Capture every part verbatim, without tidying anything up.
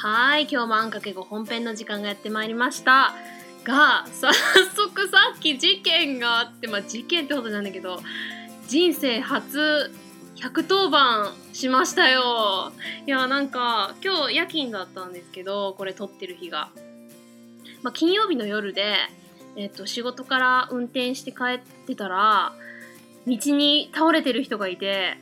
はい、今日もあんかけご本編の時間がやってまいりましたが、早速さっき事件があって、まあ事件ってほどなんだけど、人生初ひゃくとおばんしましたよ。いやなんか今日夜勤だったんですけど、これ撮ってる日が、まあ、金曜日の夜で、えっと、仕事から運転して帰ってたら道に倒れてる人がいて、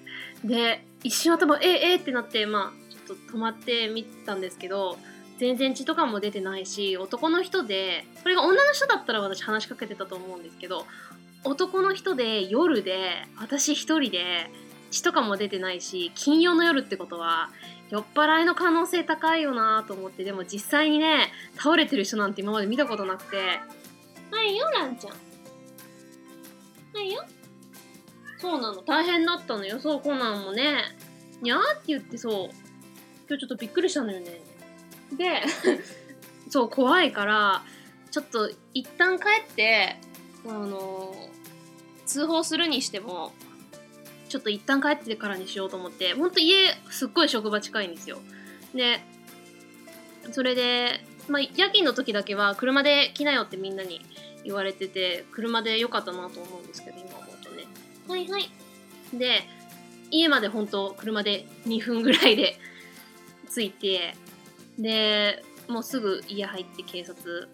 で一瞬頭ええってなって、まあ、ちょっと止まってみたんですけど、全然血とかも出てないし、男の人で、これが女の人だったら私話しかけてたと思うんですけど、男の人で夜で私一人で血とかも出てないし、金曜の夜ってことは酔っ払いの可能性高いよなと思って、でも実際にね倒れてる人なんて今まで見たことなくて、はいよランちゃん、はいよ、そうなの、大変だったのよ。そう、コナンもねにゃーって言って、そう今日ちょっとびっくりしたのよね。でそう怖いからちょっと一旦帰ってあの通報するにしてもちょっと一旦帰ってからにしようと思って、ほんと家すっごい職場近いんですよ。でそれで、まあ、夜勤の時だけは車で来なよってみんなに言われてて、車でよかったなと思うんですけど今思うとね、はいはい。で家までほんと車でにふんぐらいで着いて、でもうすぐ家入って警察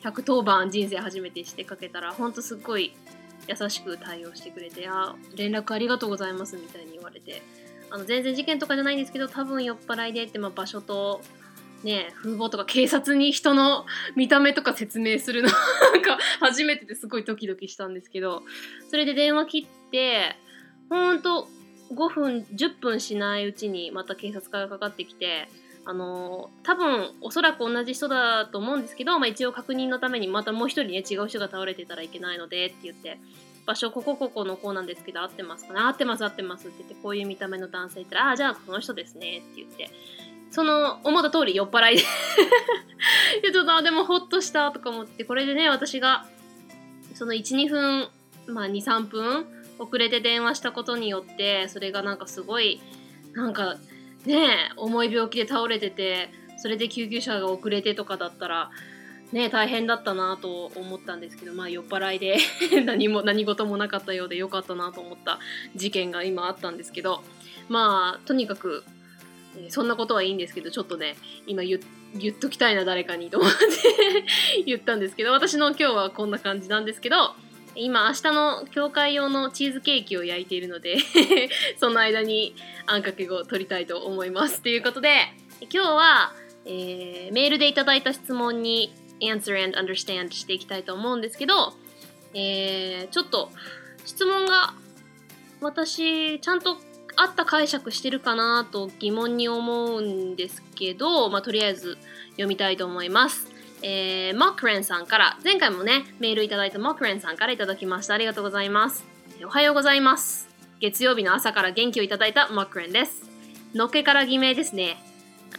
ひゃくとおばん人生初めてしてかけたら、ほんとすっごい優しく対応してくれて、あ連絡ありがとうございますみたいに言われて、あの全然事件とかじゃないんですけど多分酔っ払いでって、まあ、場所と、ね、風貌とか警察に人の見た目とか説明するのなんか初めてですごいドキドキしたんですけど、それで電話切ってほんとごふんじゅっぷんしないうちにまた警察からかかってきて、あのー、多分おそらく同じ人だと思うんですけど、まあ、一応確認のためにまたもう一人ね違う人が倒れてたらいけないのでって言って、場所ここここのこうなんですけど合ってますかね、合ってます合ってますって言って、こういう見た目の男性いたら、あじゃあこの人ですねって言って、その思った通り酔っ払いでちょっとでもほっとしたとか思って、これでね私がその いちにふん、まあ、にさんぷん遅れて電話したことによって、それがなんかすごいなんかねえ重い病気で倒れてて、それで救急車が遅れてとかだったらねえ大変だったなと思ったんですけど、まあ酔っ払いで何も何事もなかったようでよかったなと思った事件が今あったんですけど、まあとにかくそんなことはいいんですけど、ちょっとね今言言っときたいな誰かにと思って言ったんですけど、私の今日はこんな感じなんですけど、今明日の教会用のチーズケーキを焼いているのでその間にあんかけを撮りたいと思いますということで、今日は、えー、メールでいただいた質問に answer and understand していきたいと思うんですけど、えー、ちょっと質問が私ちゃんと合った解釈してるかなと疑問に思うんですけど、まあ、とりあえず読みたいと思います。えー、マクレンさんから、前回もねメールいただいたマクレンさんからいただきました。ありがとうございます。おはようございます。月曜日の朝から元気をいただいたマクレンです。のっけから偽名ですね。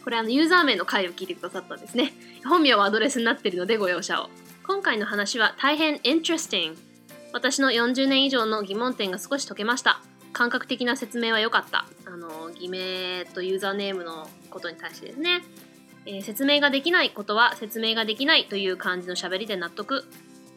これあのユーザー名の回を聞いてくださったんですね。本名はアドレスになっているのでご容赦を。今回の話は大変 interesting。 私のよんじゅうねん以上の疑問点が少し解けました。感覚的な説明は良かった。あの偽名とユーザーネームのことに対してですね。えー、説明ができないことは説明ができないという感じの喋りで納得、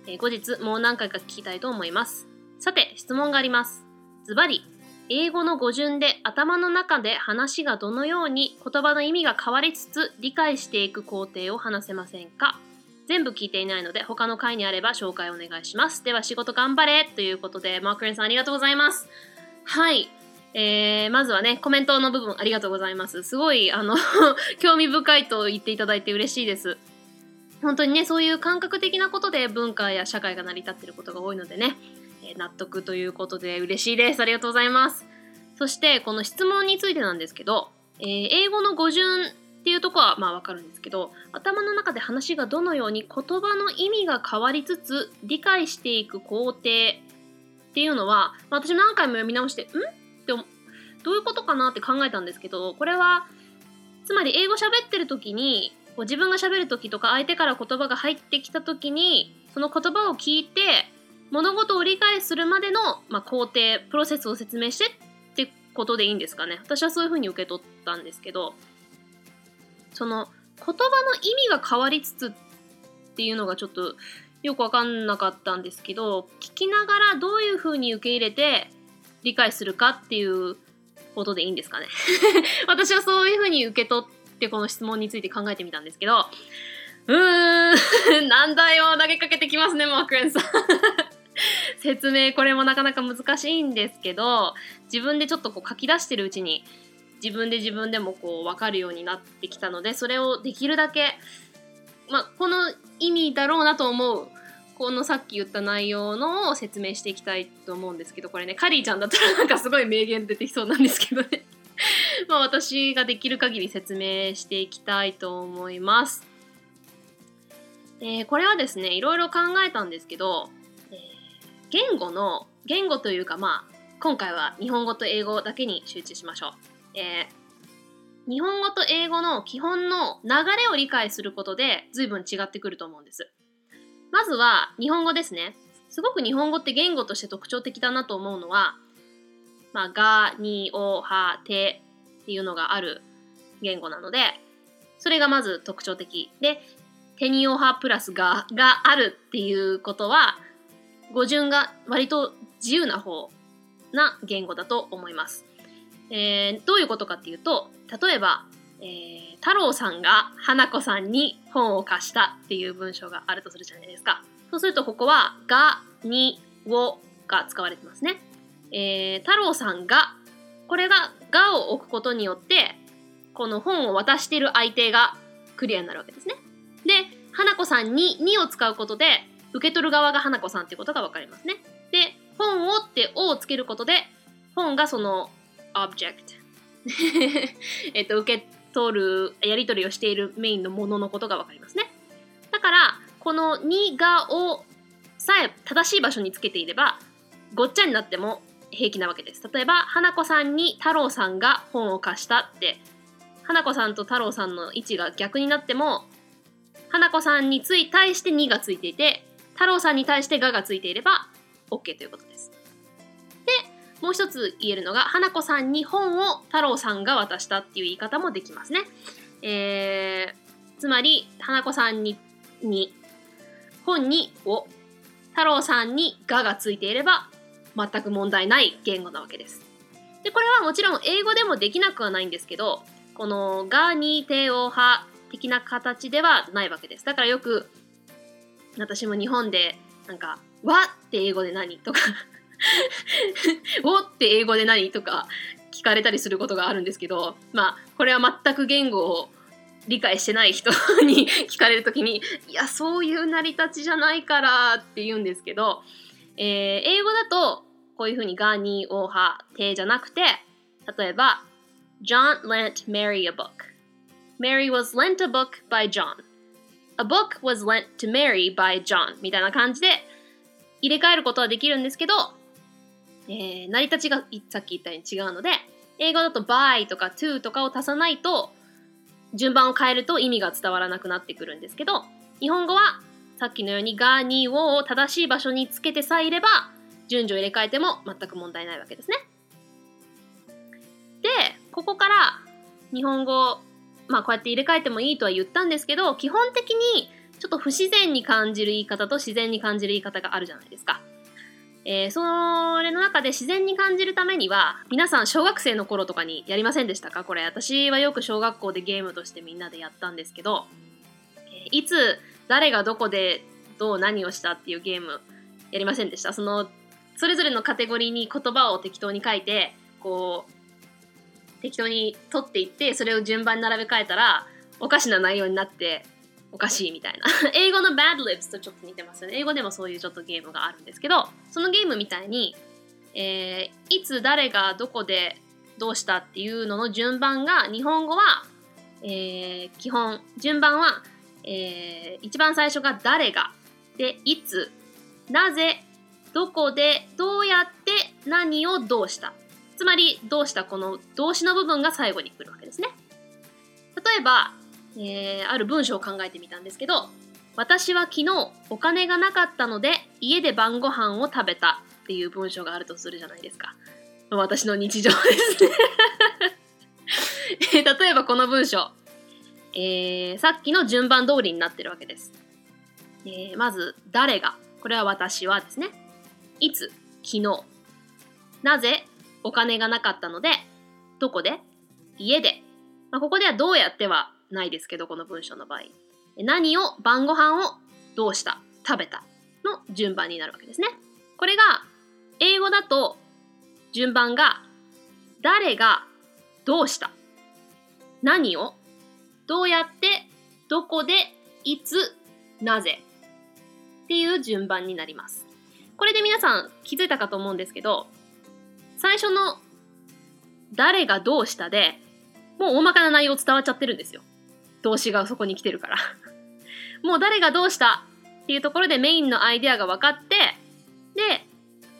えー、後日もう何回か聞きたいと思います。さて質問があります。ズバリ英語の語順で頭の中で話がどのように言葉の意味が変わりつつ理解していく工程を話せませんか。全部聞いていないので他の回にあれば紹介お願いします。では仕事頑張れということで、マークレンさんありがとうございます。はいえー、まずはねコメントの部分ありがとうございます。すごいあの興味深いと言っていただいて嬉しいです。本当にねそういう感覚的なことで文化や社会が成り立っていることが多いのでね、えー、納得ということで嬉しいです。ありがとうございます。そしてこの質問についてなんですけど、えー、英語の語順っていうところはまあわかるんですけど、頭の中で話がどのように言葉の意味が変わりつつ理解していく工程っていうのは、まあ、私何回も読み直してんどういうことかなって考えたんですけど、これはつまり英語喋ってる時にこう自分が喋る時とか相手から言葉が入ってきた時にその言葉を聞いて物事を理解するまでの、まあ、工程プロセスを説明してってことでいいんですかね。私はそういうふうに受け取ったんですけど、その言葉の意味が変わりつつっていうのがちょっとよく分かんなかったんですけど、聞きながらどういうふうに受け入れて理解するかっていうことでいいんですかね私はそういうふうに受け取ってこの質問について考えてみたんですけど、うーん難題を投げかけてきますねマクエンさん説明これもなかなか難しいんですけど、自分でちょっとこう書き出してるうちに自分で自分でもこう分かるようになってきたので、それをできるだけ、まあ、この意味だろうなと思うこのさっき言った内容のを説明していきたいと思うんですけど、これねカリーちゃんだったらなんかすごい名言出てきそうなんですけどねまあ私ができる限り説明していきたいと思います。えー、これはですねいろいろ考えたんですけど、えー、言語の言語というか、まあ今回は日本語と英語だけに集中しましょう。えー、日本語と英語の基本の流れを理解することで随分違ってくると思うんです。まずは日本語ですね。すごく日本語って言語として特徴的だなと思うのは、まあ、が、に、お、は、てっていうのがある言語なので、それがまず特徴的で、てにおはプラスががあるっていうことは語順が割と自由な方な言語だと思います。えー、どういうことかっていうと、例えば、えー、太郎さんが花子さんに本を貸したっていう文章があるとするじゃないですか。そうするとここはが、に、をが使われてますね。えー、太郎さんが、これががを置くことによってこの本を渡している相手がクリアになるわけですね。で、花子さんに、にを使うことで受け取る側が花子さんっていうことがわかりますね。で、本をってををつけることで本がそのオブジェクトえっと受け取るやり取りをしているメインのもののことがわかりますね。だからこのにがをさえ正しい場所につけていればごっちゃになっても平気なわけです。例えば花子さんに太郎さんが本を貸したって花子さんと太郎さんの位置が逆になっても花子さんに対してにがついていて太郎さんに対してががついていれば OK ということです。もう一つ言えるのが、花子さんに本を太郎さんが渡したっていう言い方もできますね。えー、つまり花子さんにに本にを太郎さんにががついていれば全く問題ない言語なわけです。で、これはもちろん英語でもできなくはないんですけど、このがにてをは的な形ではないわけです。だからよく私も日本でなんかわって英語で何とかおって英語で何とか聞かれたりすることがあるんですけど、まあこれは全く言語を理解してない人に聞かれるときに、いやそういう成り立ちじゃないからって言うんですけど、えー、英語だとこういうふうにがにおはてじゃなくて、例えば John lent Mary a book. Mary was lent a book by John. A book was lent to Mary by John みたいな感じで入れ替えることはできるんですけど、えー、成り立ちがさっき言ったように違うので、英語だと by とか to とかを足さないと順番を変えると意味が伝わらなくなってくるんですけど、日本語はさっきのようにがにをを正しい場所につけてさえいれば順序を入れ替えても全く問題ないわけですね。で、ここから日本語、まあこうやって入れ替えてもいいとは言ったんですけど、基本的にちょっと不自然に感じる言い方と自然に感じる言い方があるじゃないですか。えー、それの中で自然に感じるためには、皆さん小学生の頃とかにやりませんでしたか？これ私はよく小学校でゲームとしてみんなでやったんですけど、えー、いつ誰がどこでどう何をしたっていうゲームやりませんでした？そのそれぞれのカテゴリーに言葉を適当に書いて、こう適当に取っていってそれを順番に並べ替えたらおかしな内容になっておかしいみたいな英語の bad lips とちょっと似てますよね。英語でもそういうちょっとゲームがあるんですけど、そのゲームみたいに、えー、いつ誰がどこでどうしたっていうのの順番が、日本語は、えー、基本順番は、えー、一番最初が誰がで、いつ、なぜ、どこで、どうやって、何をどうした、つまりどうした、この動詞の部分が最後に来るわけですね。例えばえー、ある文章を考えてみたんですけど、私は昨日お金がなかったので家で晩ご飯を食べたっていう文章があるとするじゃないですか。私の日常ですねえー、例えばこの文章、ええー、さっきの順番通りになってるわけです。えー、まず誰が、これは私はですね。いつ、昨日。なぜ、お金がなかったので。どこで、家で。まあ、ここではどうやってはないですけど、この文章の場合。何を、晩ご飯を、どうした、食べたの順番になるわけですね。これが英語だと順番が誰がどうした、何を、どうやって、どこで、いつ、なぜっていう順番になります。これで皆さん気づいたかと思うんですけど、最初の誰がどうしたでもう大まかな内容伝わっちゃってるんですよ。動詞がそこに来てるからもう誰がどうしたっていうところでメインのアイデアが分かって、で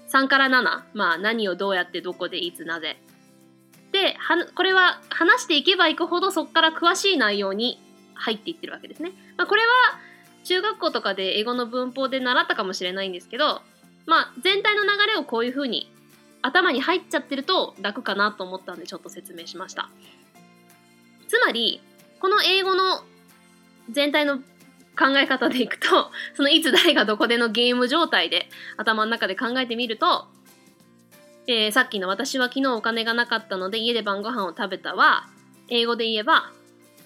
さんからなな、まあ何をどうやってどこでいつなぜで、はこれは話していけばいくほどそこから詳しい内容に入っていってるわけですね。まあ、これは中学校とかで英語の文法で習ったかもしれないんですけど、まあ全体の流れをこういうふうに頭に入っちゃってると楽かなと思ったんでちょっと説明しました。つまりこの英語の全体の考え方でいくと、そのいつ誰がどこでのゲーム状態で頭の中で考えてみると、えー、さっきの私は昨日お金がなかったので家で晩ご飯を食べたは、英語で言えば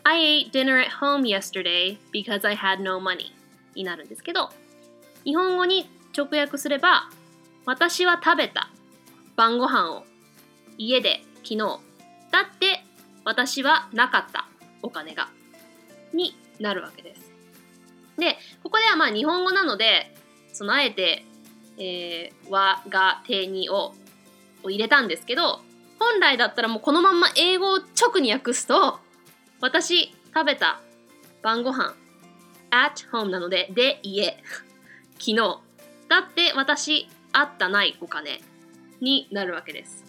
I ate dinner at home yesterday because I had no money になるんですけど、日本語に直訳すれば、私は食べた晩ご飯を家で昨日、だって私はなかったお金がになるわけです。で、ここではまあ日本語なので、そのあえて、えー、わがてにをを入れたんですけど、本来だったらもうこのまんま英語を直に訳すと、私食べた晩ご飯 at home なので、で家昨日、だって私あったないお金になるわけです。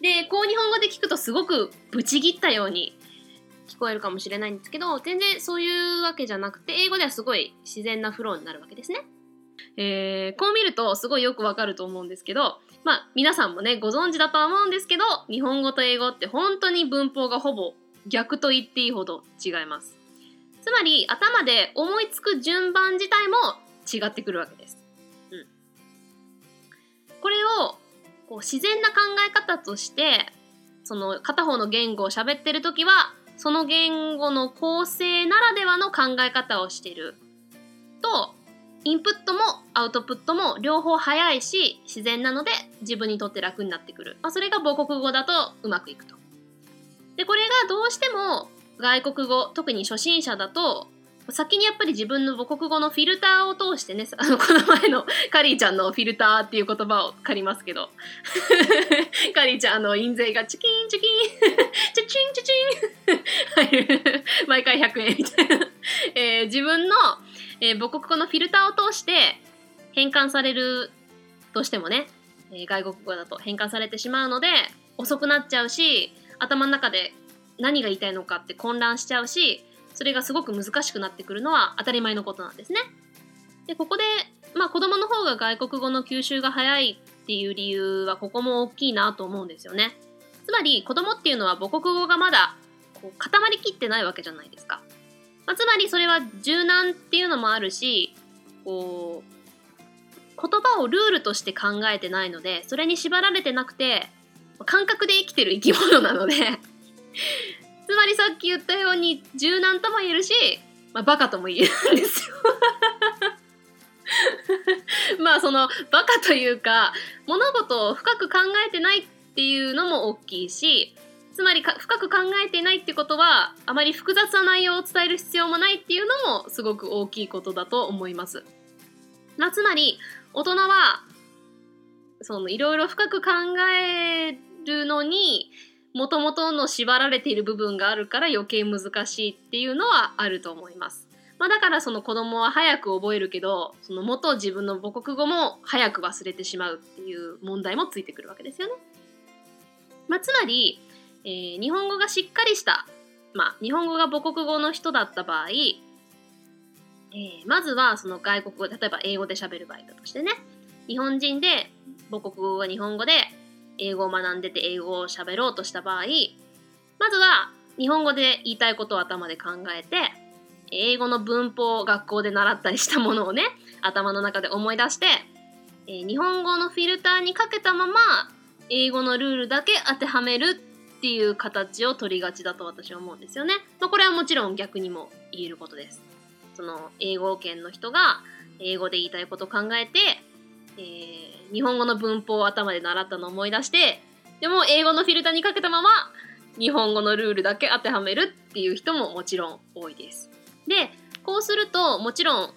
で、こう日本語で聞くとすごくぶち切ったように聞こえるかもしれないんですけど、全然そういうわけじゃなくて、英語ではすごい自然なフローになるわけですね。えー、こう見るとすごいよくわかると思うんですけど、まあ皆さんもねご存知だとは思うんですけど、日本語と英語って本当に文法がほぼ逆と言っていいほど違います。つまり頭で思いつく順番自体も違ってくるわけです、うん、これをこう自然な考え方として、その片方の言語を喋ってるときはその言語の構成ならではの考え方をしていると、インプットもアウトプットも両方早いし自然なので自分にとって楽になってくる、まあ、それが母国語だとうまくいくと。で、これがどうしても外国語、特に初心者だと先にやっぱり自分の母国語のフィルターを通してね、あのこの前のカリーちゃんのフィルターっていう言葉を借りますけどカリーちゃんの印税がチキンチキンチャチンチャチン毎回ひゃくえんみたいな、えー、自分の、えー、母国語のフィルターを通して変換されるとしてもね、えー、外国語だと変換されてしまうので遅くなっちゃうし、頭の中で何が言いたいのかって混乱しちゃうし、それがすごく難しくなってくるのは当たり前のことなんですね。で、ここで、まあ、子供の方が外国語の吸収が早いっていう理由はここも大きいなと思うんですよね。つまり子供っていうのは母国語がまだこう固まりきってないわけじゃないですか、まあ、つまりそれは柔軟っていうのもあるし、こう言葉をルールとして考えてないので、それに縛られてなくて感覚で生きてる生き物なのでつまりさっき言ったように柔軟とも言えるし、まあ、バカとも言えるんですよまあそのバカというか物事を深く考えてないっていうのも大きいし、つまりか深く考えていないってことはあまり複雑な内容を伝える必要もないっていうのもすごく大きいことだと思います。まあ、つまり大人はそのいろいろ深く考えるのに元々の縛られている部分があるから余計難しいっていうのはあると思います。まあ、だからその子供は早く覚えるけど、その元自分の母国語も早く忘れてしまうっていう問題もついてくるわけですよね。まあ、つまり、えー、日本語がしっかりした、まあ、日本語が母国語の人だった場合、えー、まずはその外国語、例えば英語で喋る場合だとしてね、日本人で母国語が日本語で英語を学んでて英語を喋ろうとした場合、まずは日本語で言いたいことを頭で考えて、英語の文法を学校で習ったりしたものをね、頭の中で思い出して、えー、日本語のフィルターにかけたまま英語のルールだけ当てはめるっていう形を取りがちだと私は思うんですよね。まあ、これはもちろん逆にも言えることです。その英語圏の人が英語で言いたいことを考えて、えー、日本語の文法を頭で習ったのを思い出して、でも英語のフィルターにかけたまま日本語のルールだけ当てはめるっていう人ももちろん多いです。で、こうするともちろん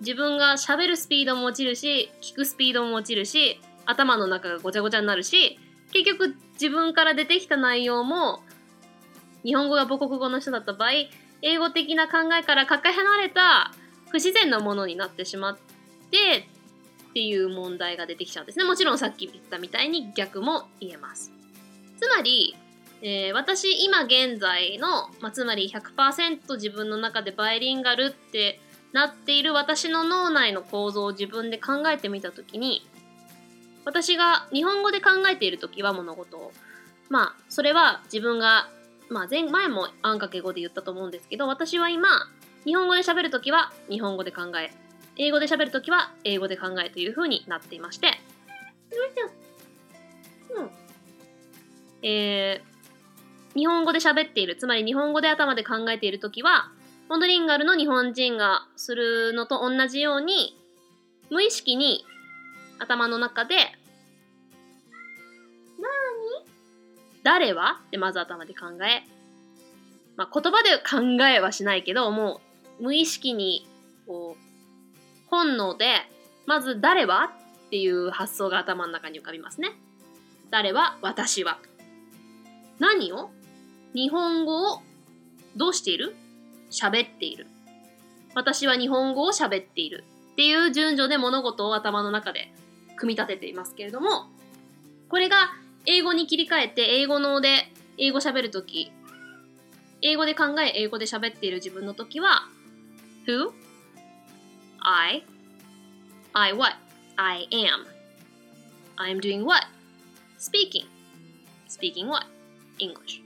自分が喋るスピードも落ちるし、聞くスピードも落ちるし、頭の中がごちゃごちゃになるし、結局自分から出てきた内容も日本語が母国語の人だった場合、英語的な考えからかけ離れた不自然なものになってしまってっていう問題が出てきちゃうんですね。もちろんさっき言ったみたいに逆も言えます。つまり、えー、私今現在の、まあ、つまり ひゃくパーセント 自分の中でバイリンガルってなっている私の脳内の構造を自分で考えてみたときに、私が日本語で考えているときは物事を、まあそれは自分が、まあ、前, 前もあんかけ語で言ったと思うんですけど、私は今日本語で喋るときは日本語で考え、英語で喋るときは英語で考えという風になっていまして、うん、えー、日本語で喋っている、つまり日本語で頭で考えているときはモノリンガルの日本人がするのと同じように、無意識に頭の中でなーに誰はってまず頭で考え、まあ、言葉で考えはしないけど、もう無意識にこう本能でまず誰はっていう発想が頭の中に浮かびますね。誰は、私は、何を、日本語をどうしている、喋っている、私は日本語を喋っているっていう順序で物事を頭の中で組み立てていますけれども、これが英語に切り替えて英語ので英語喋るとき、英語で考え英語で喋っている自分のときは Who I, I what, I am, I am doing what, speaking, speaking what, English。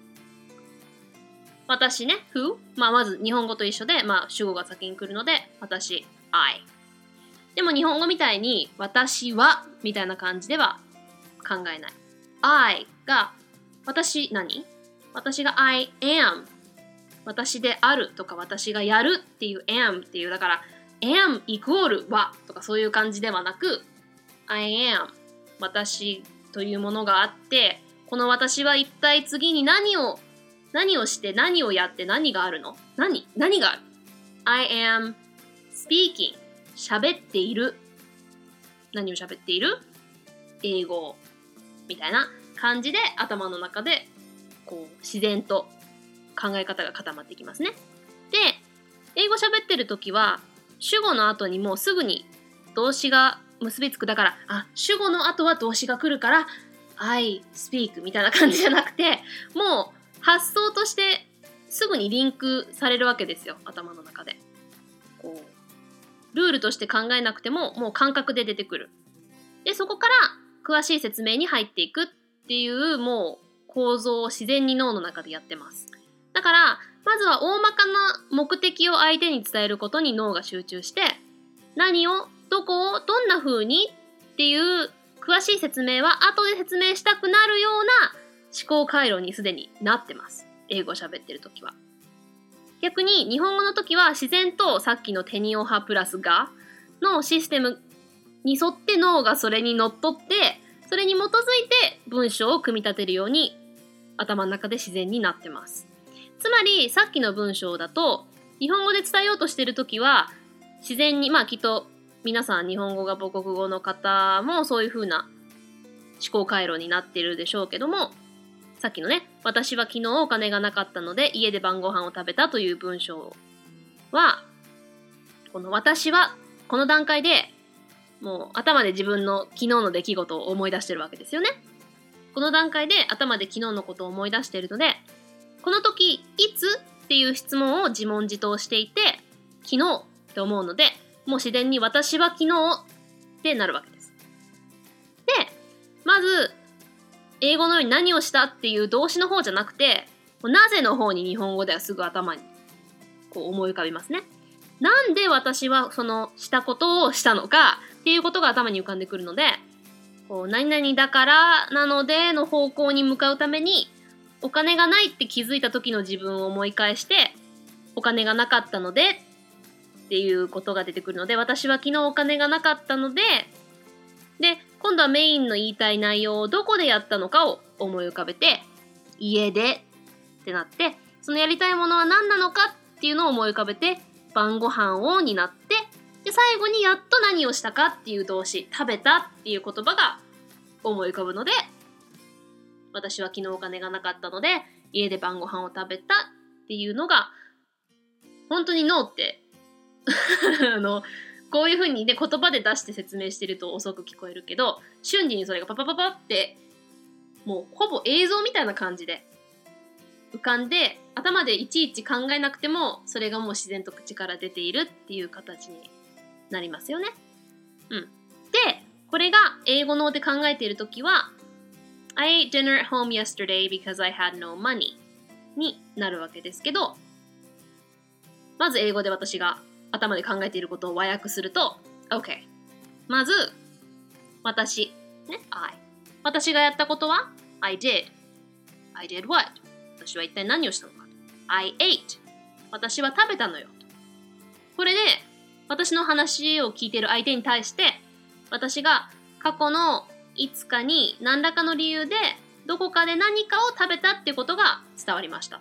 私ね、who、まあ、まず日本語と一緒で、まあ、主語が先に来るので私、I。 でも日本語みたいに私はみたいな感じでは考えない。 I が私何？私が I am、 私であるとか私がやるっていう am っていう、だからam イコールはとかそういう感じではなく、 I am 私というものがあって、この私は一体次に何を何をして何をやって何があるの、何何がある。 I am speaking 喋っている、何を喋っている、英語みたいな感じで頭の中でこう自然と考え方が固まってきますね。で、英語喋ってるときは主語の後にもうすぐに動詞が結びつく。だから、あ、主語の後は動詞が来るから I speak みたいな感じじゃなくて、もう発想としてすぐにリンクされるわけですよ、頭の中で。こうルールとして考えなくてももう感覚で出てくる。で、そこから詳しい説明に入っていくっていう、もう構造を自然に脳の中でやってます。だからまずは大まかな目的を相手に伝えることに脳が集中して、何を、どこを、どんな風にっていう詳しい説明は後で説明したくなるような思考回路にすでになってます。英語喋ってるときは。逆に日本語のときは自然とさっきのテニオ派プラスがのシステムに沿って脳がそれにのっとって、それに基づいて文章を組み立てるように頭の中で自然になってます。つまりさっきの文章だと日本語で伝えようとしているときは自然に、まあきっと皆さん日本語が母国語の方もそういう風な思考回路になっているでしょうけども、さっきのね、私は昨日お金がなかったので家で晩ご飯を食べたという文章は、この私はこの段階でもう頭で自分の昨日の出来事を思い出してるわけですよね。この段階で頭で昨日のことを思い出しているので、この時、いつっていう質問を自問自答していて、昨日って思うので、もう自然に私は昨日ってなるわけです。で、まず、英語のように何をしたっていう動詞の方じゃなくて、なぜの方に日本語ではすぐ頭にこう思い浮かびますね。なんで私はそのしたことをしたのかっていうことが頭に浮かんでくるので、こう何々だからなのでの方向に向かうために、お金がないって気づいた時の自分を思い返して、お金がなかったのでっていうことが出てくるので、私は昨日お金がなかったので、で今度はメインの言いたい内容をどこでやったのかを思い浮かべて、家でってなって、そのやりたいものは何なのかっていうのを思い浮かべて、晩ご飯をになって、で最後にやっと何をしたかっていう動詞、食べたっていう言葉が思い浮かぶので、私は昨日お金がなかったので家で晩ご飯を食べたっていうのが、本当に脳ってあのこういう風にね、言葉で出して説明してると遅く聞こえるけど、瞬時にそれがパパパパってもうほぼ映像みたいな感じで浮かんで、頭でいちいち考えなくてもそれがもう自然と口から出ているっていう形になりますよね。うん。で、これが英語ので考えているときは I ate dinner at home yesterday because I had no money になるわけですけど、まず英語で私が頭で考えていることを和訳すると OK、 まず私、ね、I 私がやったことは I did I did what 私は一体何をしたのか I ate 私は食べたのよ。これで私の話を聞いている相手に対して、私が過去のいつかに何らかの理由でどこかで何かを食べたってことが伝わりました。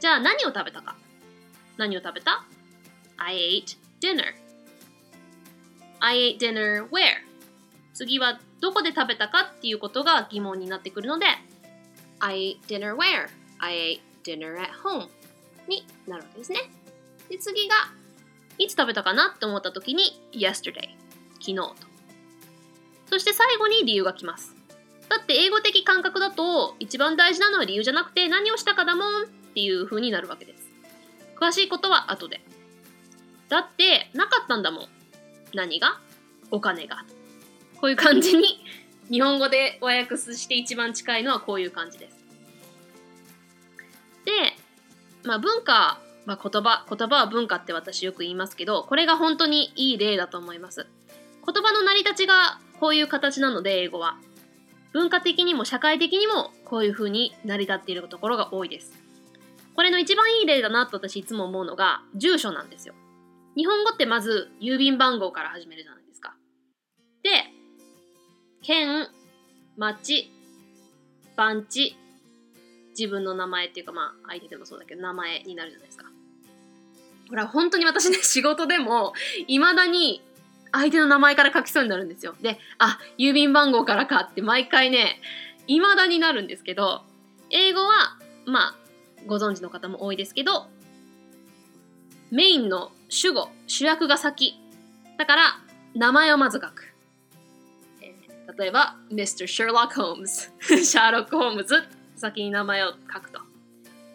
じゃあ何を食べたか、何を食べた？I ate dinner. I ate dinner where? 次はどこで食べたかっていうことが疑問になってくるので I ate dinner where? I ate dinner at home になるわけですね。で、次がいつ食べたかなって思った時に yesterday 昨日と、そして最後に理由が来ます。だって英語的感覚だと一番大事なのは理由じゃなくて何をしたかだもんっていう風になるわけです。詳しいことは後で。だってなかったんだもん。何が？お金が。こういう感じに日本語で和訳して一番近いのはこういう感じです。で、まあ、文化、まあ、言葉、言葉は文化って私よく言いますけど、これが本当にいい例だと思います。言葉の成り立ちがこういう形なので、英語は文化的にも社会的にもこういう風に成り立っているところが多いです。これの一番いい例だなと私いつも思うのが住所なんですよ。日本語ってまず郵便番号から始めるじゃないですか。で、県、町、番地、自分の名前っていうか、まあ相手でもそうだけど名前になるじゃないですか。ほら本当に私ね、仕事でもいまだに相手の名前から書きそうになるんですよ。で、あ、郵便番号からかって毎回ね、いまだになるんですけど、英語はまあご存知の方も多いですけど、メインの主語、主役が先だから名前をまず書く、えー、例えば ミスター Sherlock Holmes シャーロック・ホームズ、先に名前を書くと、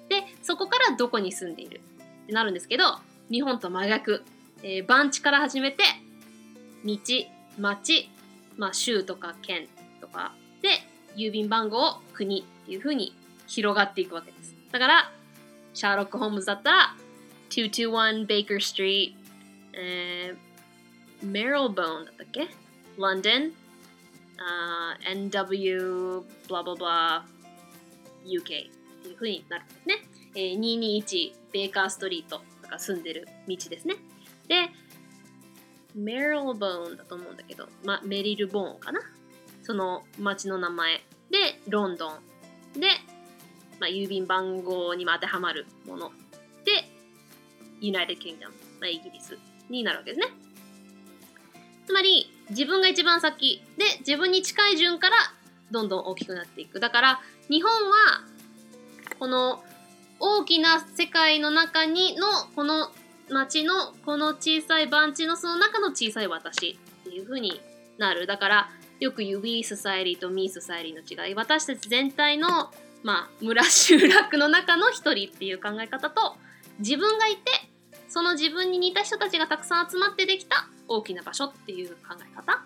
でそこからどこに住んでいるってなるんですけど、日本と真逆、えー、番地から始めて道、町、まあ、州とか県とかで郵便番号を国っていう風に広がっていくわけです。だからシャーロック・ホームズだったらにひゃくにじゅういち Baker Street、えー、Marylebone だったっけ London、uh, エヌダブリュー blah blah blah ユーケー っていう風になるんですね、えー、にひゃくにじゅういち Baker Street とか住んでる道ですね。で Marylebone だと思うんだけど、ま、メリルボーンかな、その町の名前でロンドンで、まあ、郵便番号にも当てはまるもので United Kingdom、まあ、イギリスになるわけですね。つまり自分が一番先で自分に近い順からどんどん大きくなっていく。だから日本はこの大きな世界の中にのこの町のこの小さい番地のその中の小さい私っていう風になる。だからよく言う We Society と Me Society の違い、私たち全体のまあ、村集落の中の一人っていう考え方と、自分がいてその自分に似た人たちがたくさん集まってできた大きな場所っていう考え方、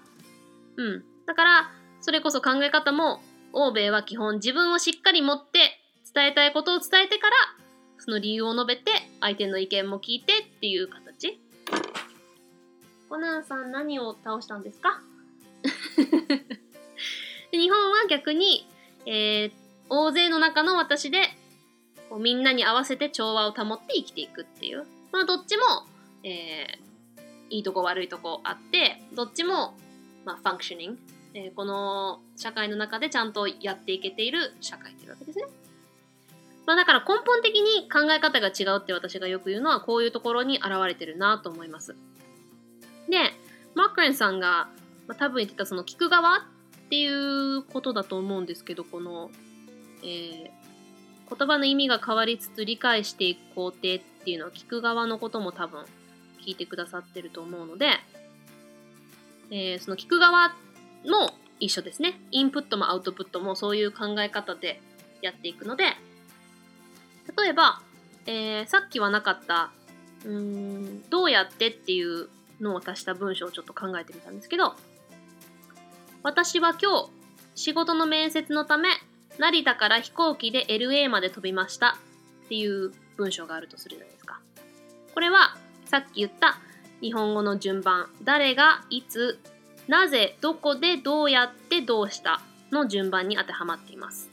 うん、だからそれこそ考え方も欧米は基本自分をしっかり持って伝えたいことを伝えてからその理由を述べて相手の意見も聞いてっていう形。コナンさん何を倒したんですか？日本は逆に、えー、大勢の中の私でこうみんなに合わせて調和を保って生きていくっていう、まあ、どっちも、えー、いいとこ悪いとこあってどっちも、まあ、ファンクショニング、えー、この社会の中でちゃんとやっていけている社会というわけですね。まあ、だから根本的に考え方が違うって私がよく言うのはこういうところに現れてるなと思います。で、マックレンさんが、まあ、多分言ってたその聞く側っていうことだと思うんですけど、この、えー、言葉の意味が変わりつつ理解していく工程っていうのは聞く側のことも多分聞いてくださってると思うので、えー、その聞く側も一緒ですね。インプットもアウトプットもそういう考え方でやっていくので、例えば、えー、さっきはなかったうーんどうやってっていうのを足した文章をちょっと考えてみたんですけど、私は今日仕事の面接のため成田から飛行機で エルエー まで飛びましたっていう文章があるとするじゃないですか。これはさっき言った日本語の順番、誰がいつなぜどこでどうやってどうしたの順番に当てはまっています。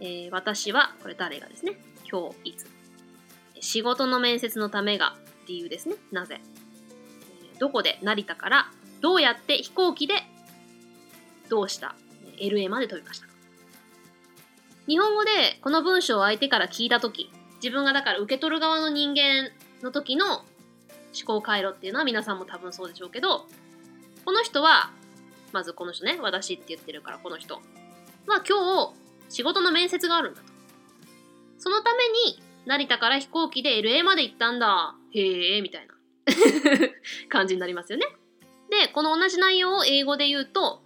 えー、私はこれ誰がですね、今日いつ、仕事の面接のためが理由ですね、なぜ、どこで成田からどうやって飛行機でどうした エルエー まで飛びました。日本語でこの文章を相手から聞いたとき、自分がだから受け取る側の人間の時の思考回路っていうのは皆さんも多分そうでしょうけど、この人はまずこの人ね、私って言ってるからこの人は今日仕事の面接があるんだと、そのために成田から飛行機で エルエー まで行ったんだ、へえみたいな感じになりますよね。で、この同じ内容を英語で言うと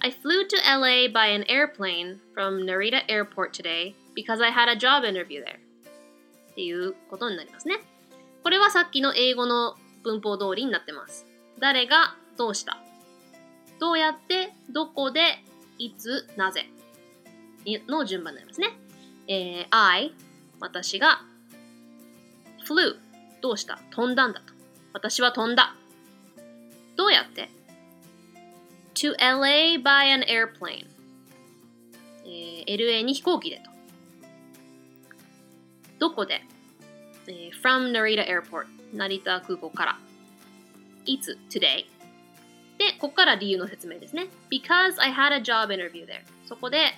I flew to エルエー by an airplane from Narita Airport today because I had a job interview there っていうことになりますね。これはさっきの英語の文法通りになってます。誰がどうしたどうやってどこでいつなぜの順番になりますね。えー、I 私が flew どうした飛んだんだと、私は飛んだ、どうやって to エルエー by an airplane、えー、エルエー に飛行機でと、どこで、えー、from Narita Airport 成田空港から、いつ today で、ここから理由の説明ですね。 because I had a job interview there そこで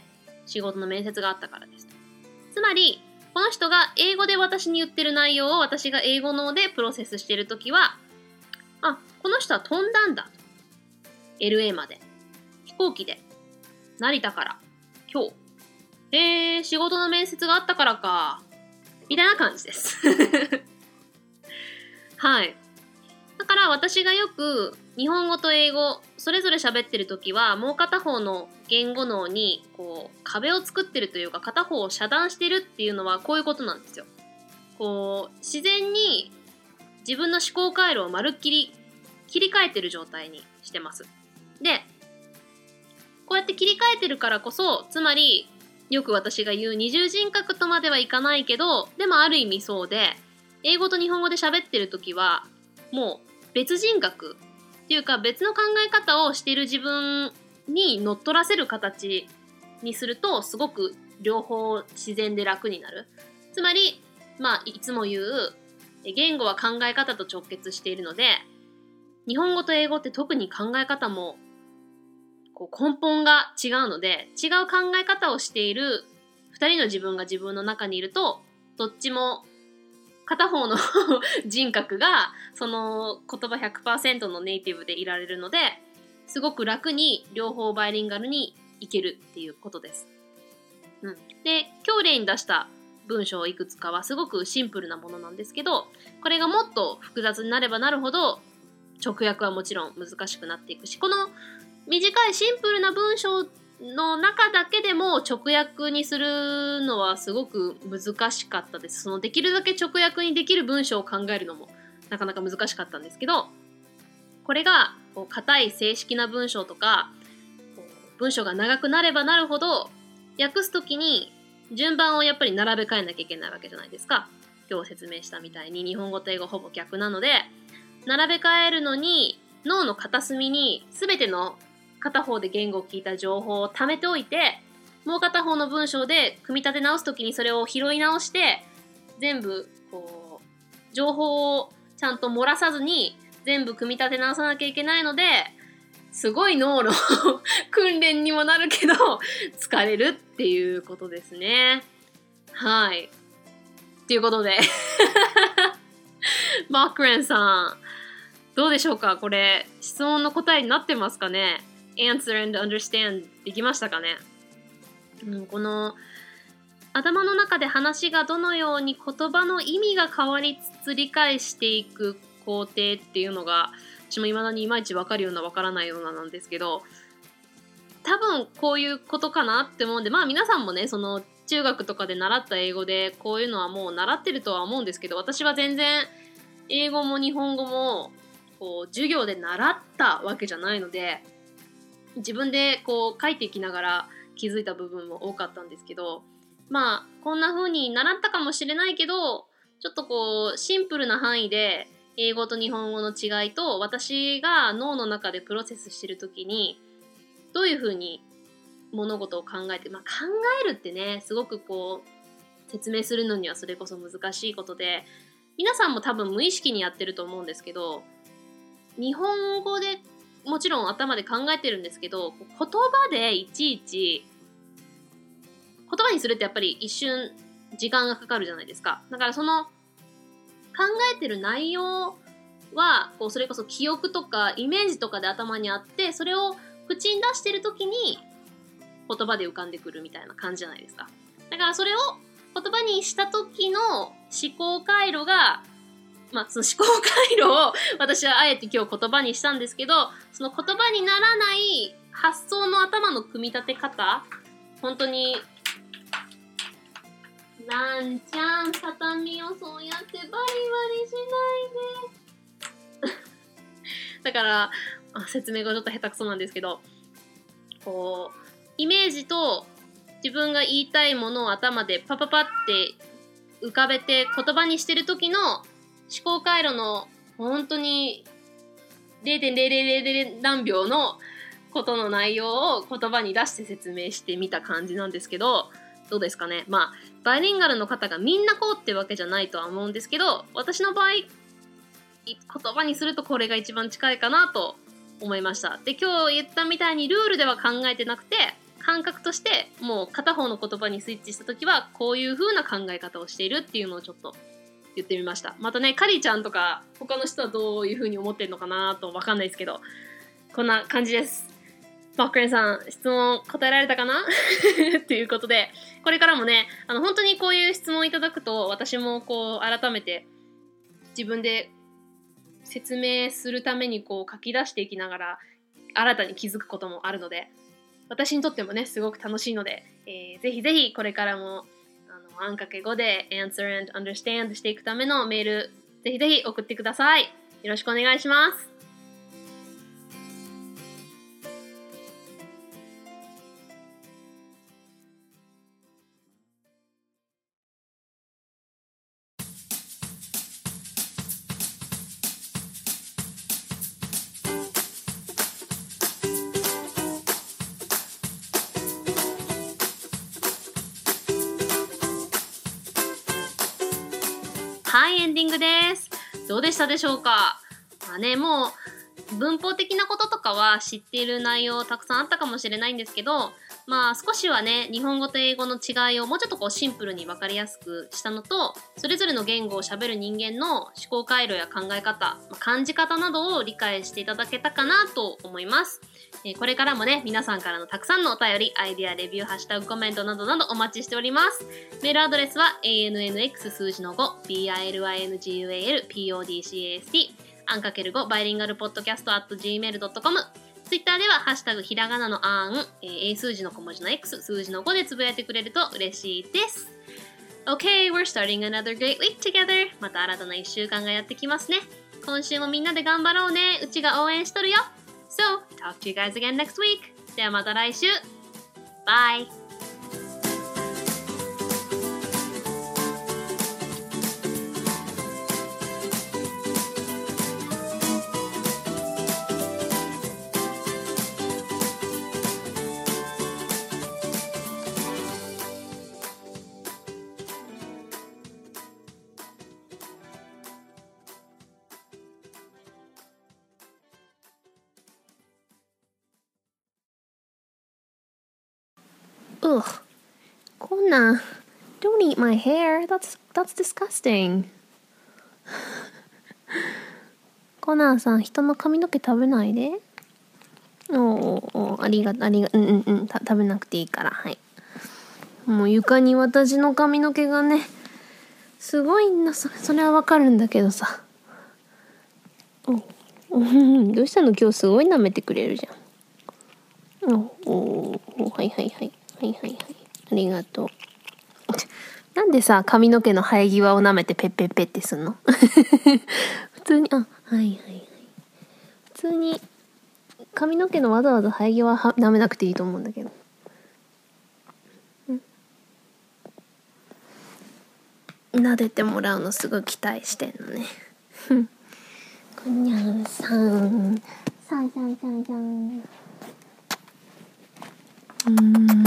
仕事の面接があったからです。つまりこの人が英語で私に言ってる内容を私が英語のでプロセスしているときは、あ、この人は飛んだんだ エルエー まで飛行機で成田から今日、えー、仕事の面接があったからかみたいな感じですはい、だから私がよく日本語と英語それぞれ喋ってるときはもう片方の言語脳にこう壁を作ってるというか片方を遮断してるっていうのはこういうことなんですよ。こう自然に自分の思考回路をまるっきり切り替えてる状態にしてます。で、こうやって切り替えてるからこそ、つまりよく私が言う二重人格とまではいかないけど、でもある意味そうで、英語と日本語で喋ってるときはもう別人格っていうか別の考え方をしている自分に乗っ取らせる形にするとすごく両方自然で楽になる。つまり、まあ、いつも言う言語は考え方と直結しているので、日本語と英語って特に考え方もこう根本が違うので、違う考え方をしているふたりの自分が自分の中にいると、どっちも片方の人格がその言葉 ひゃくパーセント のネイティブでいられるので、すごく楽に両方バイリンガルにいけるっていうことです。うん、で、今日例に出した文章いくつかはすごくシンプルなものなんですけど、これがもっと複雑になればなるほど直訳はもちろん難しくなっていくし、この短いシンプルな文章の中だけでも直訳にするのはすごく難しかったです。そのできるだけ直訳にできる文章を考えるのもなかなか難しかったんですけど、これがこう固い正式な文章とか文章が長くなればなるほど訳すときに順番をやっぱり並べ替えなきゃいけないわけじゃないですか。今日説明したみたいに日本語と英語ほぼ逆なので、並べ替えるのに脳の片隅に全ての片方で言語を聞いた情報を貯めておいて、もう片方の文章で組み立て直すときにそれを拾い直して全部こう情報をちゃんと漏らさずに全部組み立て直さなきゃいけないので、すごい脳の訓練にもなるけど疲れるっていうことですね。はい。ということでマクレンさん、どうでしょうか、これ質問の答えになってますかね。 Answer and understand できましたかね。うん、この頭の中で話がどのように言葉の意味が変わりつつ理解していく工程っていうのが私も未だにいまいち分かるような分からないようななんですけど、多分こういうことかなって思うんで、まあ皆さんもね、その中学とかで習った英語でこういうのはもう習ってるとは思うんですけど、私は全然英語も日本語もこう授業で習ったわけじゃないので、自分でこう書いていきながら気づいた部分も多かったんですけど、まあこんな風に習ったかもしれないけど、ちょっとこうシンプルな範囲で英語と日本語の違いと、私が脳の中でプロセスしてる時にどういう風に物事を考えて、まあ考えるってね、すごくこう説明するのにはそれこそ難しいことで、皆さんも多分無意識にやってると思うんですけど、日本語でもちろん頭で考えてるんですけど、言葉でいちいち言葉にするってやっぱり一瞬時間がかかるじゃないですか。だからその考えてる内容はこうそれこそ記憶とかイメージとかで頭にあって、それを口に出してる時に言葉で浮かんでくるみたいな感じじゃないですか。だからそれを言葉にした時の思考回路が、まあ、その思考回路を私はあえて今日言葉にしたんですけど、その言葉にならない発想の頭の組み立て方、本当になんちゃん畳をそうやってバリバリしないでだから説明がちょっと下手くそなんですけど、こうイメージと自分が言いたいものを頭でパパパって浮かべて言葉にしてる時の思考回路の本当に れいてんれいれいれいれい 何秒のことの内容を言葉に出して説明してみた感じなんですけど、どうですかね。まあバイリンガルの方がみんなこうってわけじゃないとは思うんですけど、私の場合言葉にするとこれが一番近いかなと思いました。で、今日言ったみたいにルールでは考えてなくて、感覚としてもう片方の言葉にスイッチした時はこういう風な考え方をしているっていうのをちょっと言ってみました。またね、カリーちゃんとか他の人はどういう風に思ってるのかなと分かんないですけど、こんな感じです。マクレンさん、質問答えられたかなということで、これからもね、あの本当にこういう質問いただくと、私もこう改めて自分で説明するためにこう書き出していきながら新たに気づくこともあるので、私にとってもねすごく楽しいので、えー、ぜひぜひこれからもあんかけ語で Answer and Understand していくためのメール、ぜひぜひ送ってください。よろしくお願いします。はい、エンディングです。どうでしたでしょうか。まあね、もう文法的なこととかは知っている内容たくさんあったかもしれないんですけど、まあ少しはね、日本語と英語の違いをもうちょっとこうシンプルに分かりやすくしたのと、それぞれの言語を喋る人間の思考回路や考え方、感じ方などを理解していただけたかなと思います。えー、これからもね、皆さんからのたくさんのお便り、アイディア、レビュー、ハッシュタグ、コメントなどなどお待ちしております。メールアドレスは anx 数字のご bilingual podcast あんかけるごバイリンガルポッドキャスト at ジーメールドットコム、ツイッターではハッシュタグひらがなのあん、英数字の小文字の X 数字のごでつぶやいてくれると嬉しいです。Okay, we're starting another great week together. また新たないっしゅうかんがやってきますね。今週もみんなで頑張ろうね。うちが応援しとるよ。So, talk to you guys again next week. ではまた来週。Bye. Ugh. こんな Don't eat my hair. That's, that's disgusting. コナンさん、人の髪の毛食べないで。おーおー、ありがとう、ありがとう、うんうんうん、食べなくていいから、はい。もう床に私の髪の毛がね、すごいな、それ、それはわかるんだけどさ。おお、どうしたの？今日すごい舐めてくれるじゃん。おお、はいはいはい、はいはいはい、ありがとう。なんでさ、髪の毛の生え際を舐めてペッペッペッってすんの？普通に、あ、はいはいはい。普通に、髪の毛のわざわざ生え際は舐めなくていいと思うんだけど。撫でてもらうのすごい期待してんのね。こにゃんさん、さんさんさんさん。うーん。